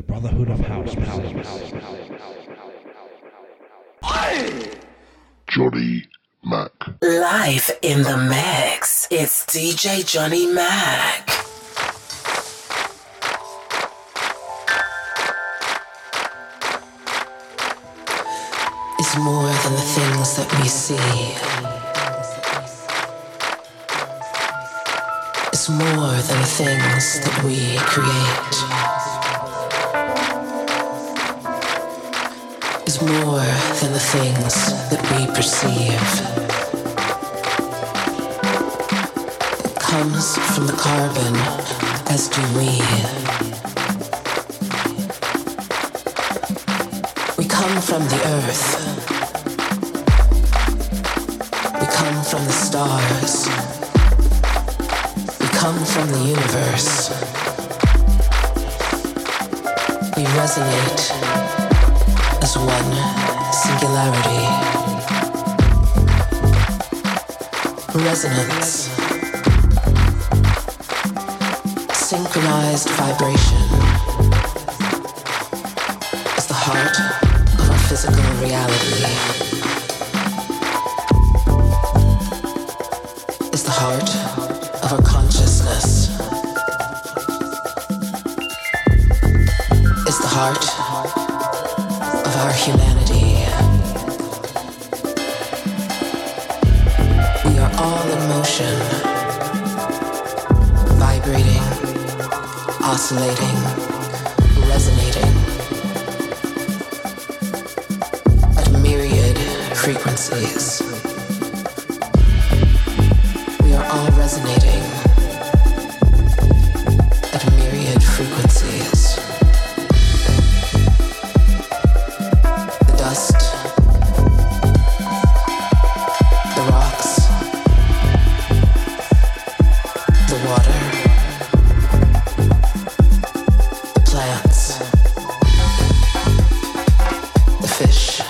The Brotherhood of House Deepvibes. Johnny Mack. Live in the mix. It's DJ Johnny Mack. It's more than the things that we see. It's more than the things that we create. It's more than the things that we perceive. It comes from the carbon, as do we. We come from the earth. We come from the stars. We come from the universe. We resonate as one singularity. Resonance. Synchronized vibration is the heart of our physical reality. It's the heart of our consciousness. Is the heart of our humanity. We are all in motion, vibrating, oscillating, resonating at myriad frequencies. Resonating at myriad frequencies. The dust, the rocks, the water, the plants, the fish,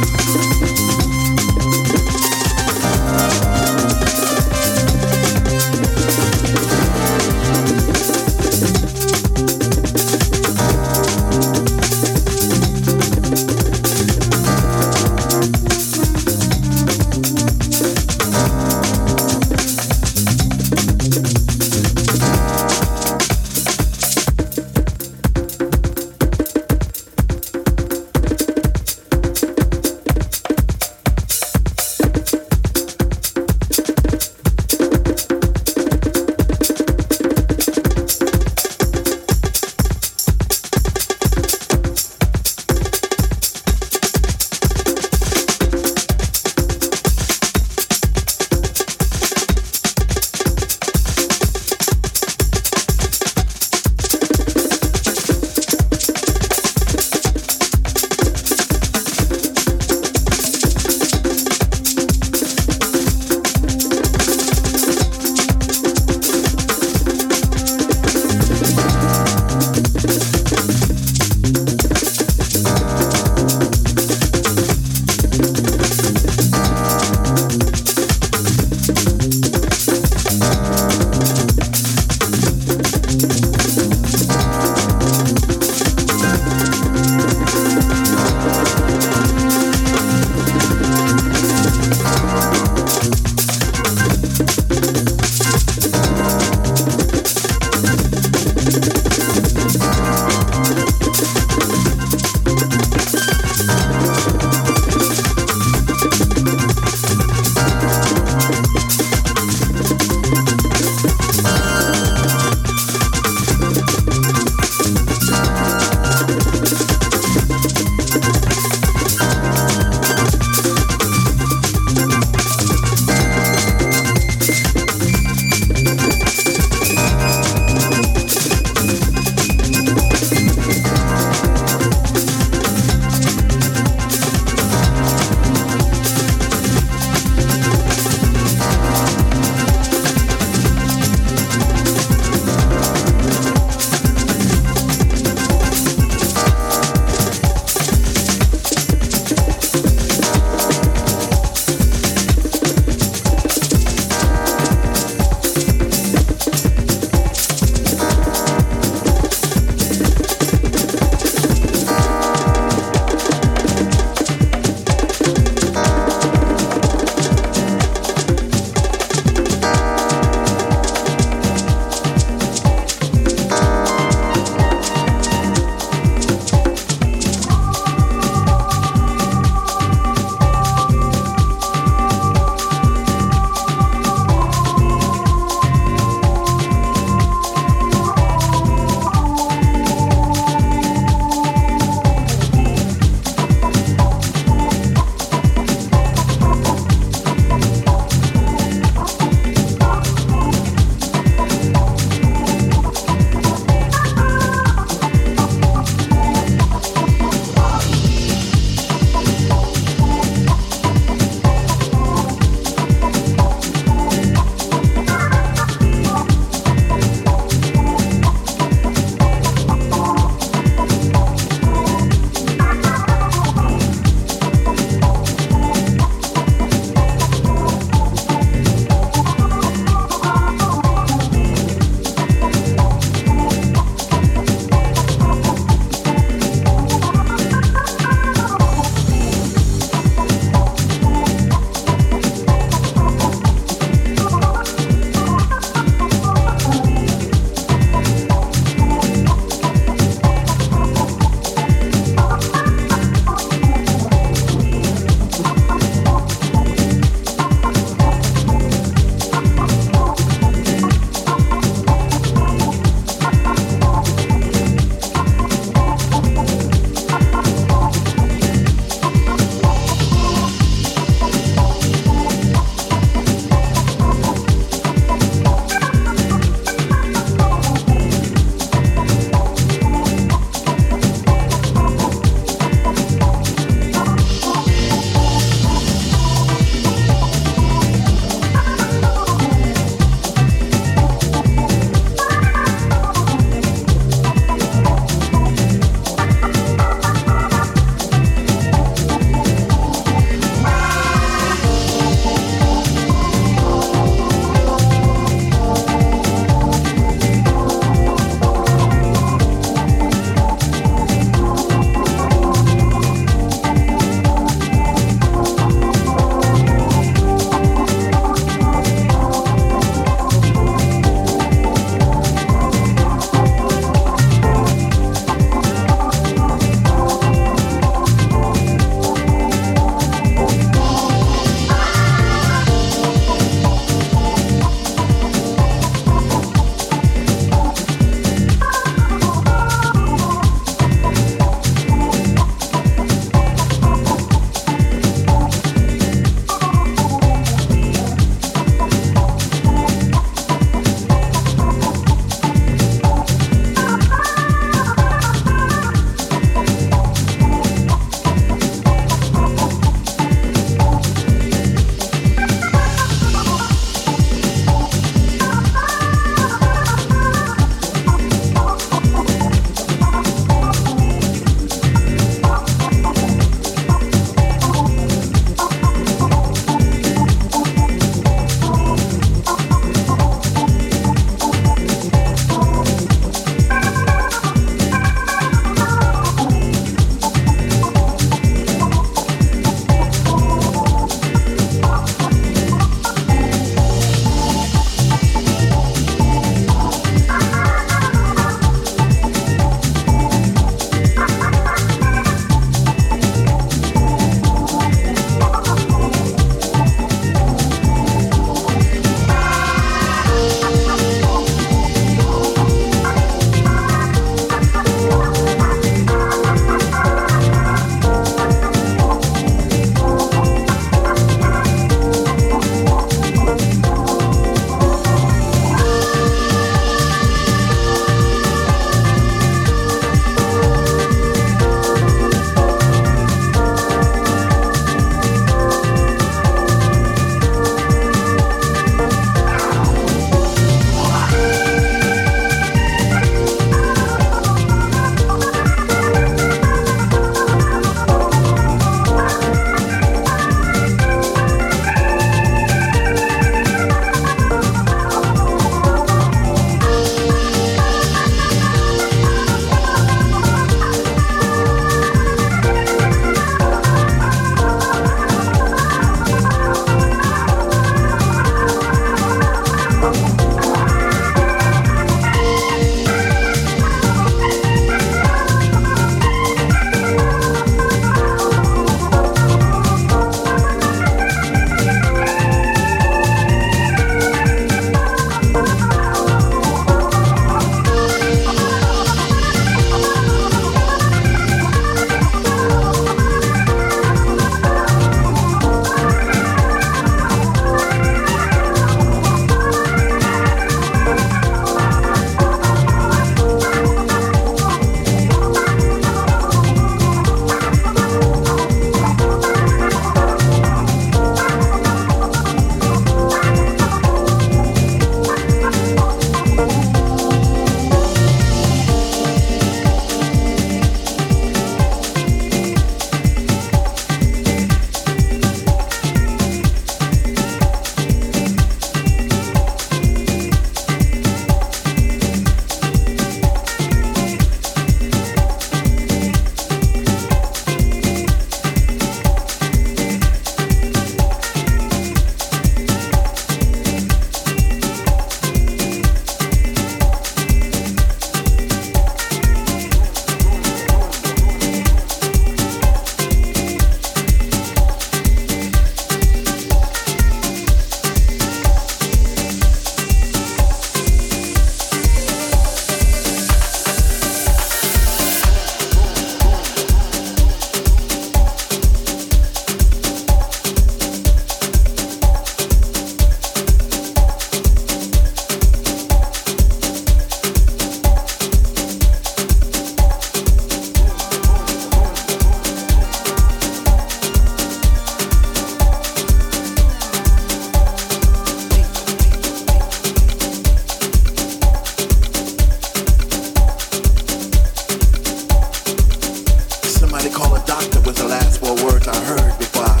and I heard before I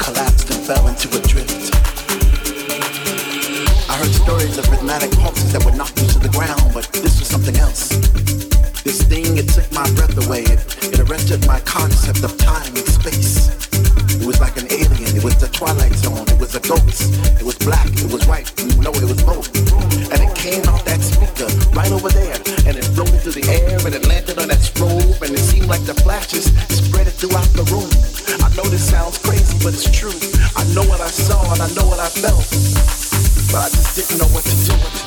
collapsed and fell into a drift. I heard stories of rhythmic pulses that would knock you to the ground, but this was something else. This thing, it took my breath away. It arrested my concept of time and space. It was like an alien, it was the Twilight Zone, it was a ghost, it was black, it was white, you know it was both. And it came out that speaker, right over there, and it floated through the air and it landed on that strobe, and it seemed like the flashes spread it throughout the room. I know this sounds crazy, but it's true. I know what I saw and I know what I felt, but I just didn't know what to do. An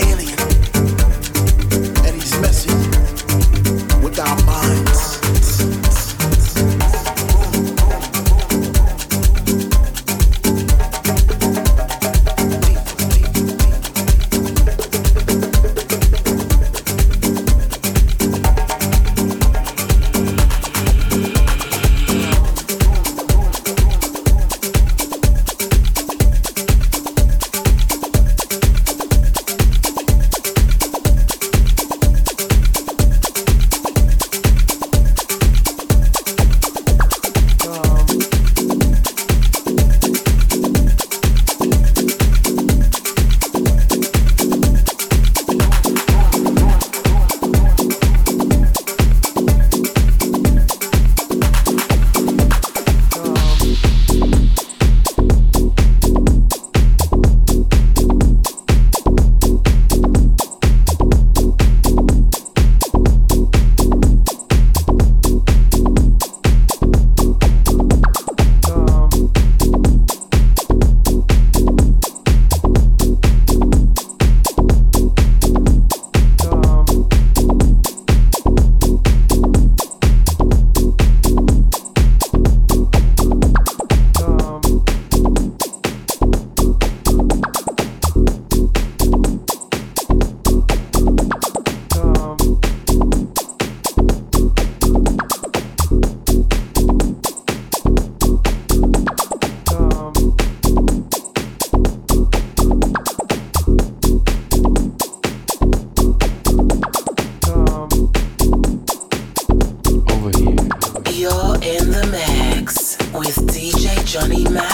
alien. Johnny Mack.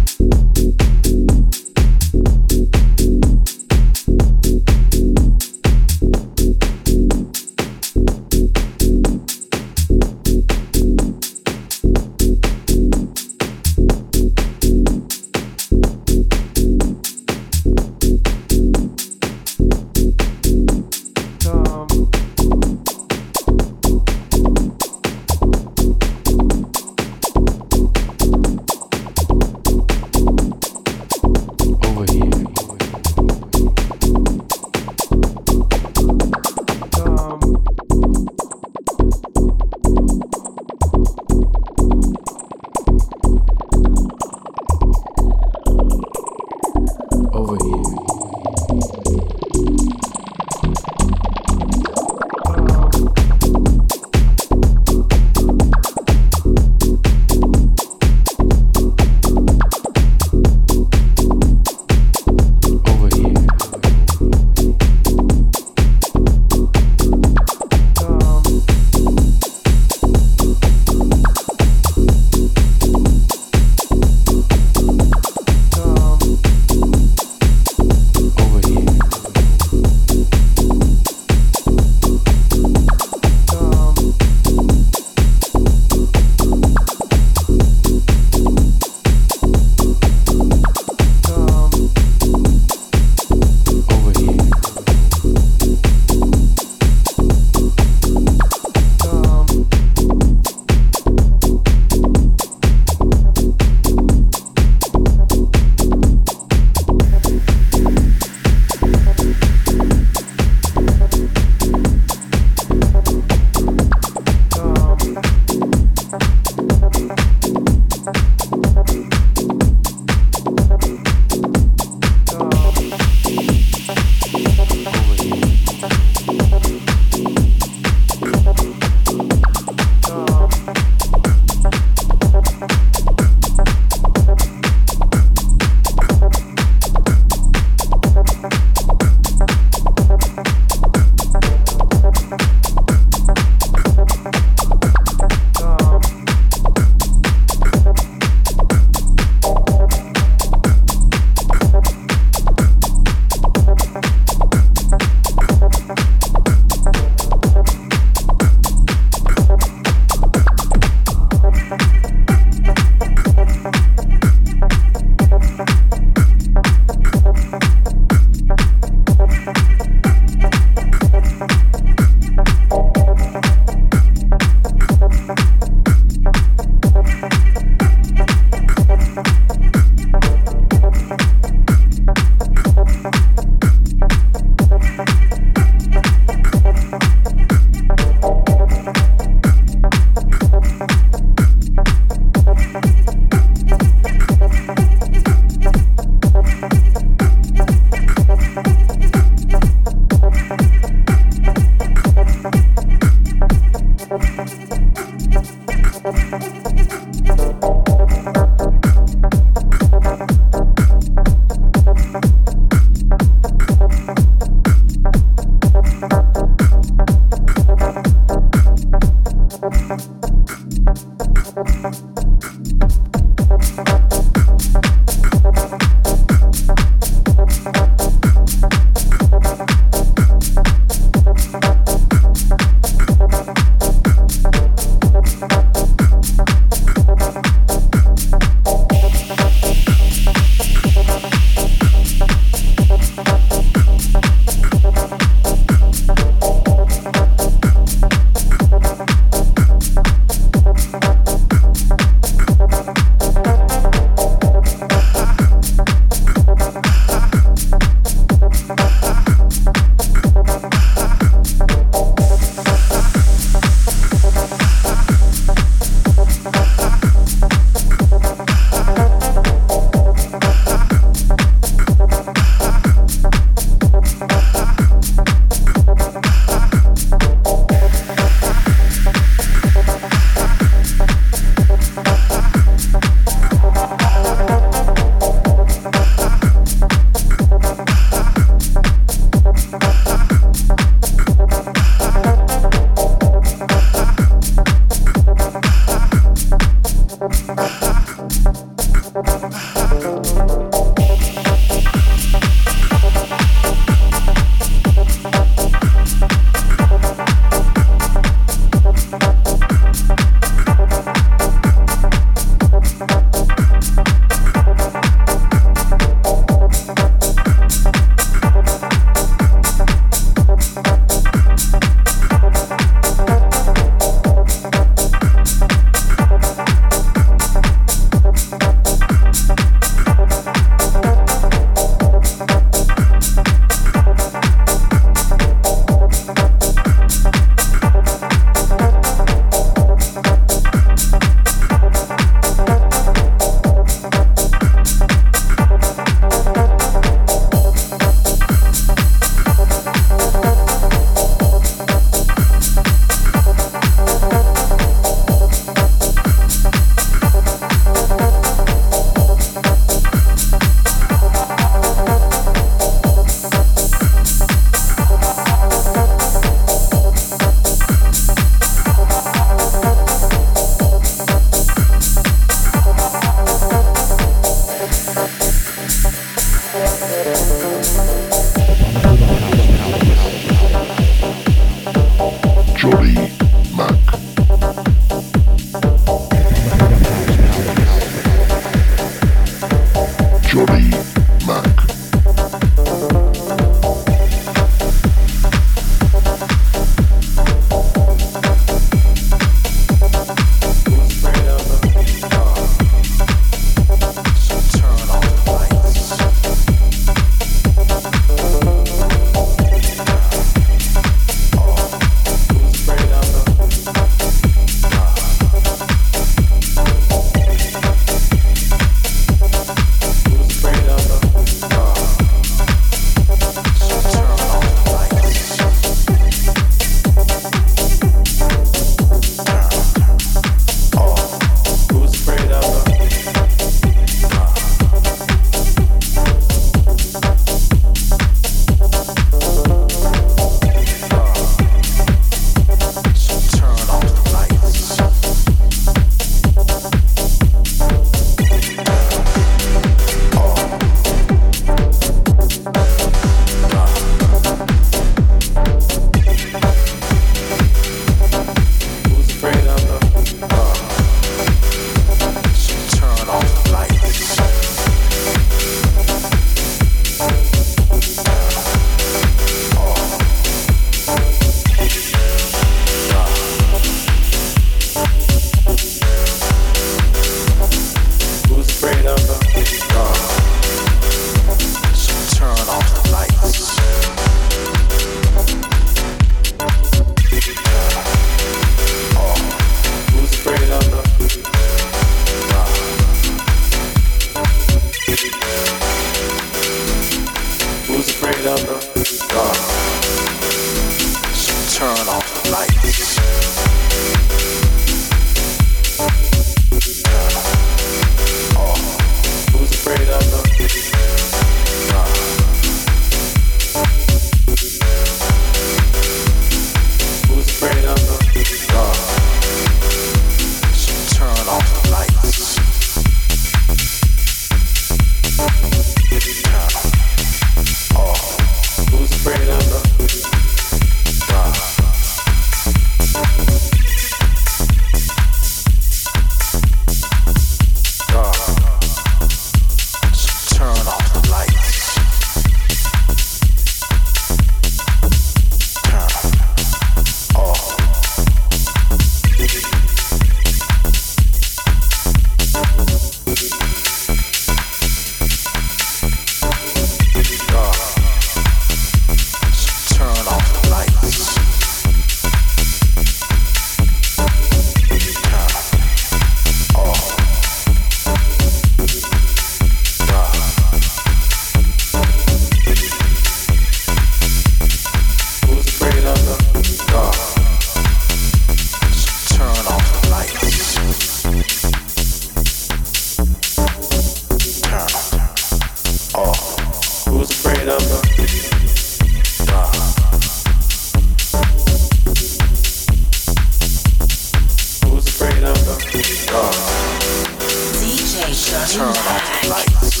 turn off the lights.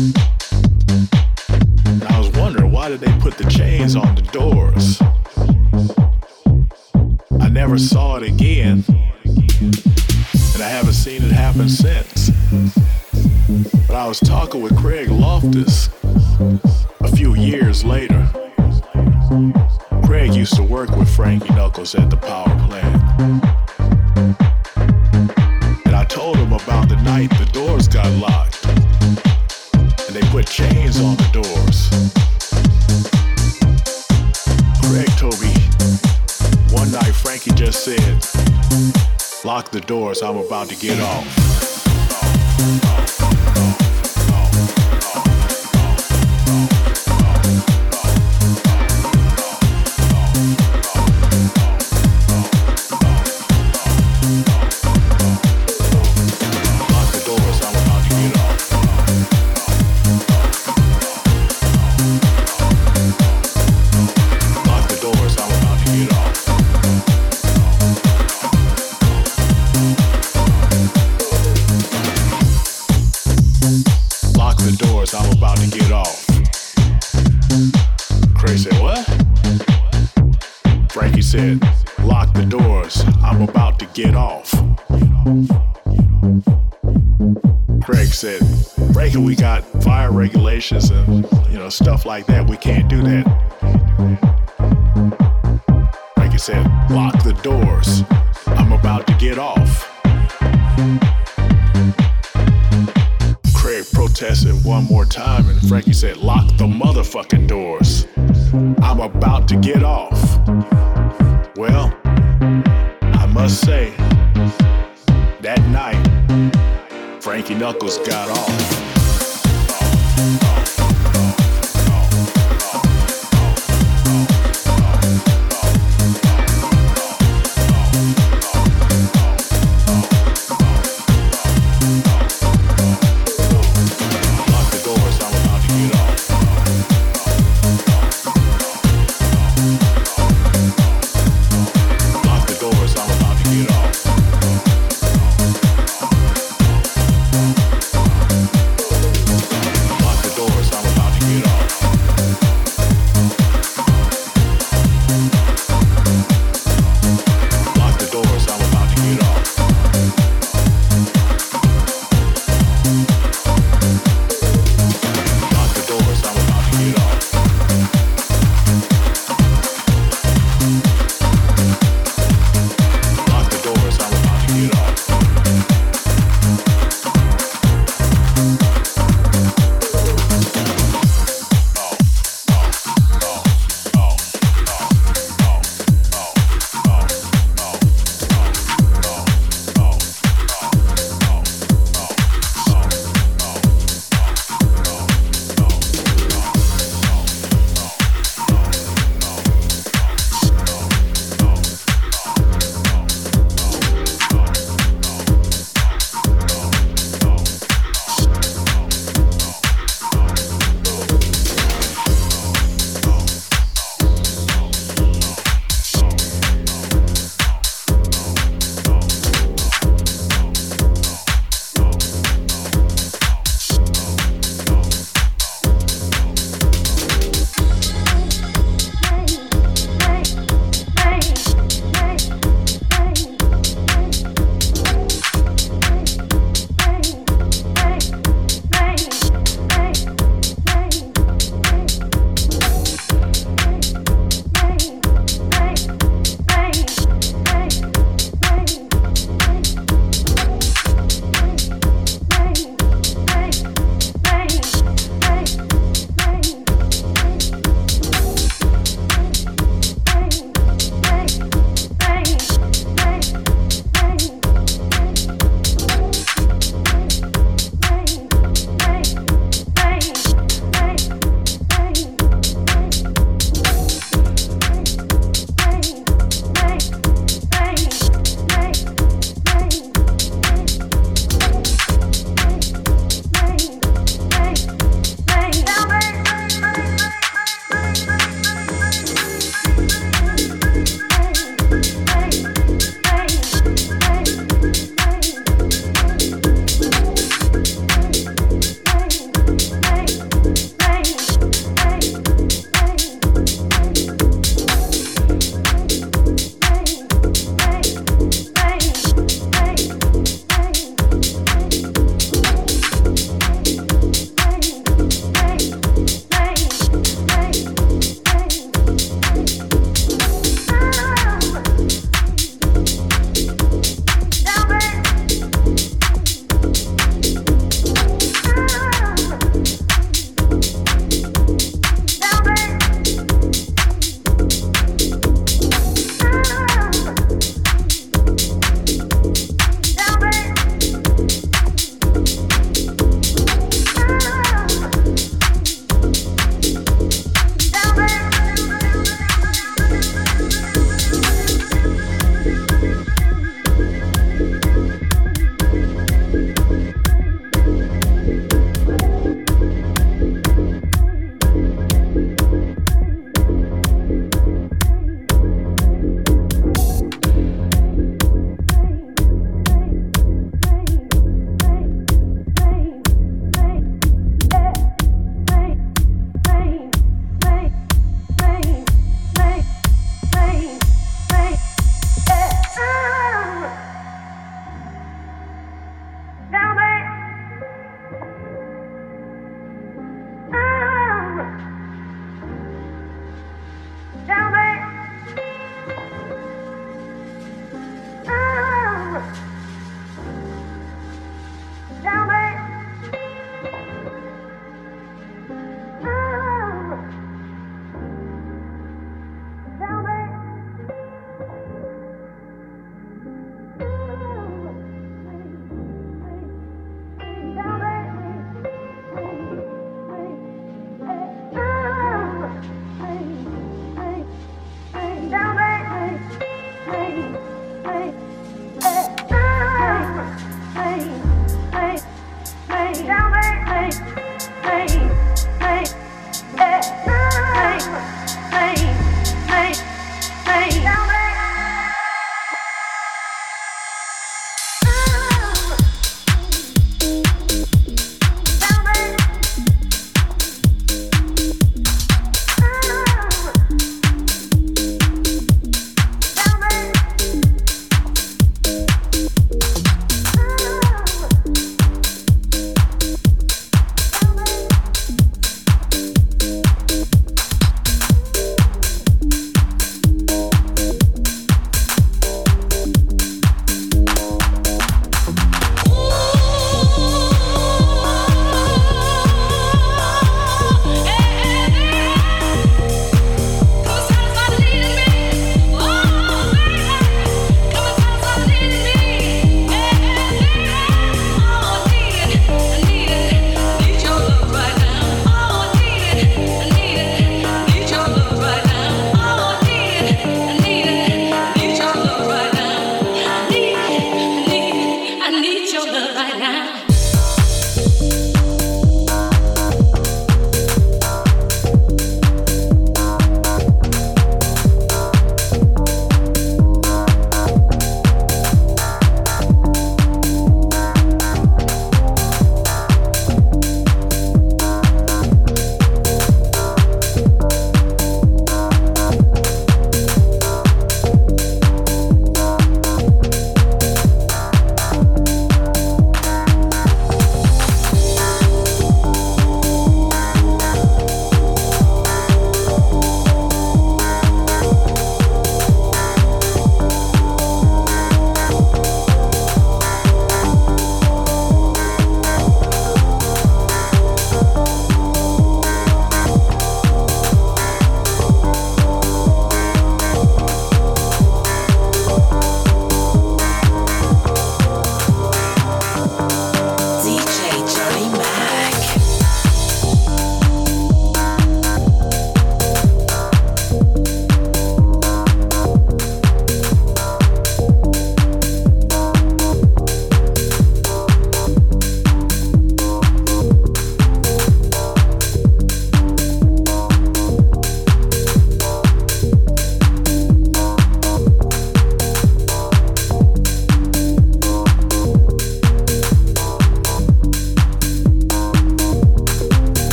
I was wondering, why did they put the chains on the doors? I never saw it again, and I haven't seen it happen since. But I was talking with Craig Loftus a few years later. Craig used to work with Frankie Knuckles at the power plant. And I told him about the night the doors got locked and they put chains on the doors. Craig told me one night Frankie just said, "Lock the doors, I'm about to get off." Get off. Craig said, "Breaking, we got fire regulations and stuff like that. We can't do that." Frankie said, "Lock the doors. I'm about to get off." Craig protested one more time and Frankie said, "Lock the motherfucking doors. I'm about to get off." Well, I must say, that night, Frankie Knuckles got off.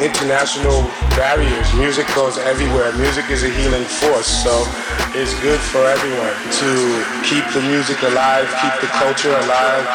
International barriers. Music goes everywhere. Music is a healing force, so it's good for everyone to keep the music alive, keep the culture alive.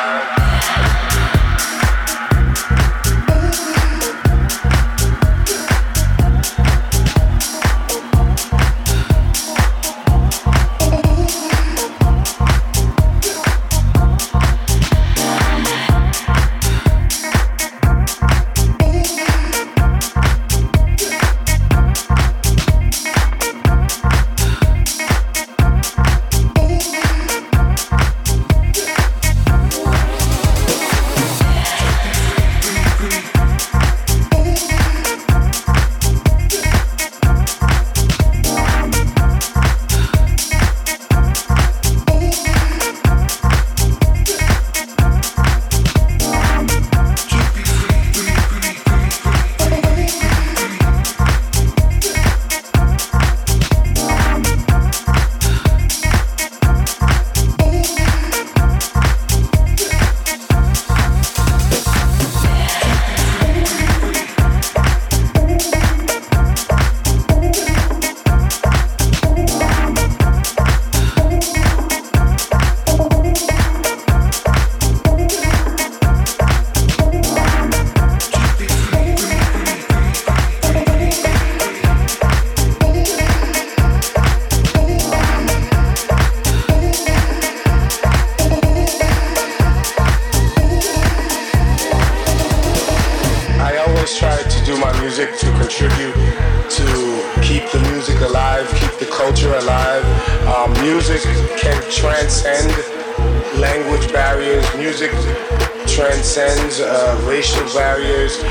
Barriers,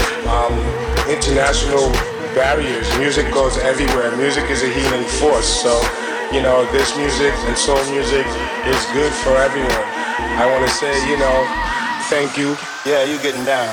international barriers. Music goes everywhere. Music is a healing force. So, you know, this music and soul music is good for everyone. I want to say, you know, thank you. Yeah, you getting down.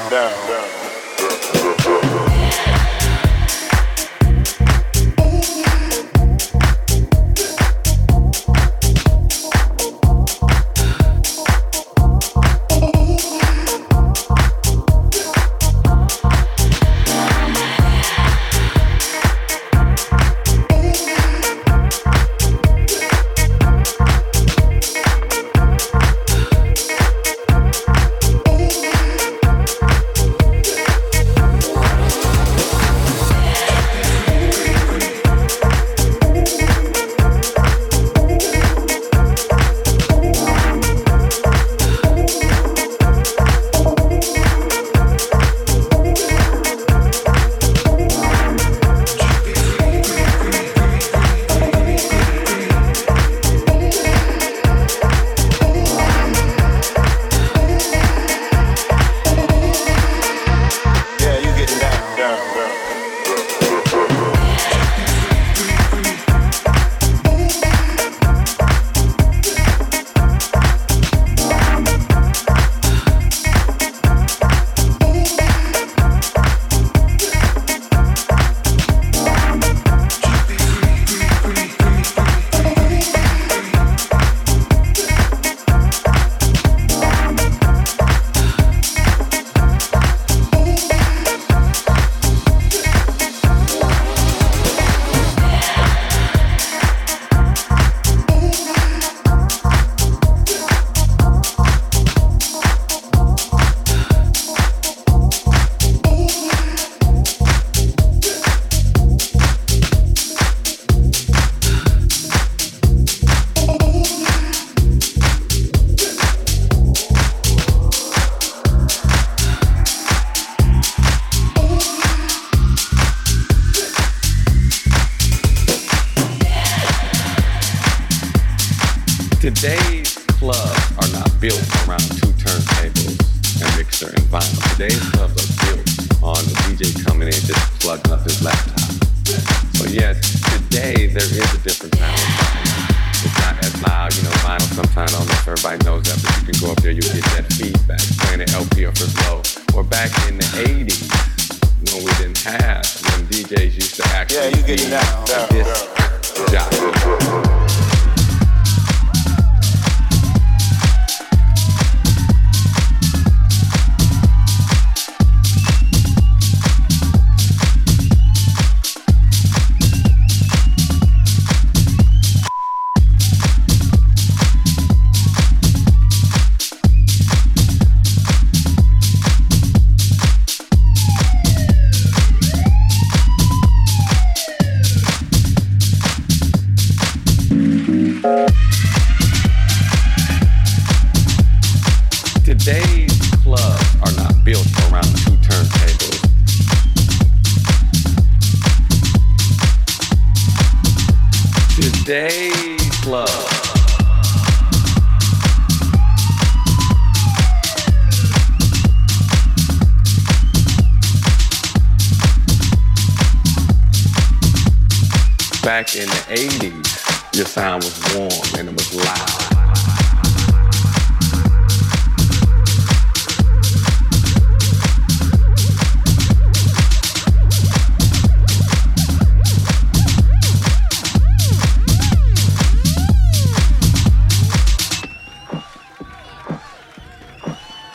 Back in the 80s, your sound was warm and it was loud.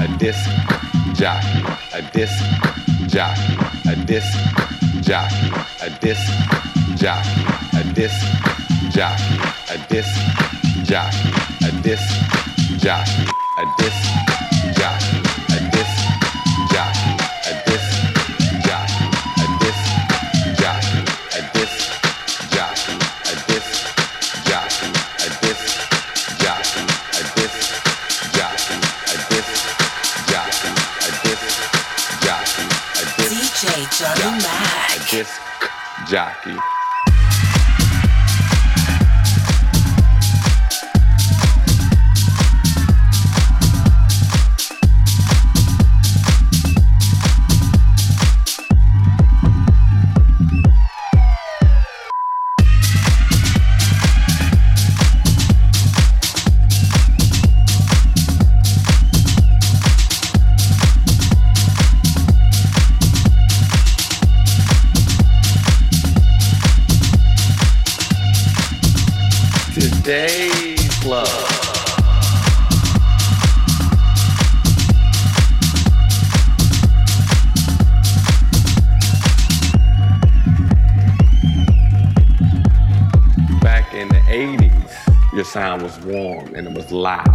a disc jockey, a disc jockey, a disc jockey, a disc jockey, a disc jockey, a disc jockey, a disc jockey, a disc jockey, a disc jockey, a disc jockey, a disc jockey. disc jockey. Today's love. Back in the 80s, your sound was warm and it was loud.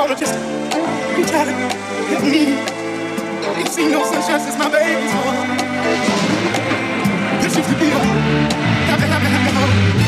y'all are just trying to get me. You see no sunshine since my baby's born. This used to be a happy, happy, happy home.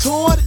Toward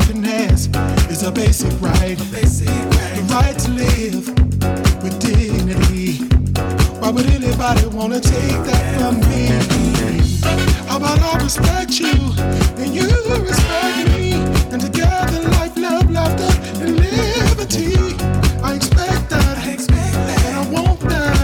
happiness is a basic right. The right to live with dignity. Why would anybody want to take that from me? How about I respect you and you respect me, and together life, love, laughter, and liberty. I expect that, and I want that.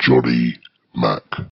Johnny Mack.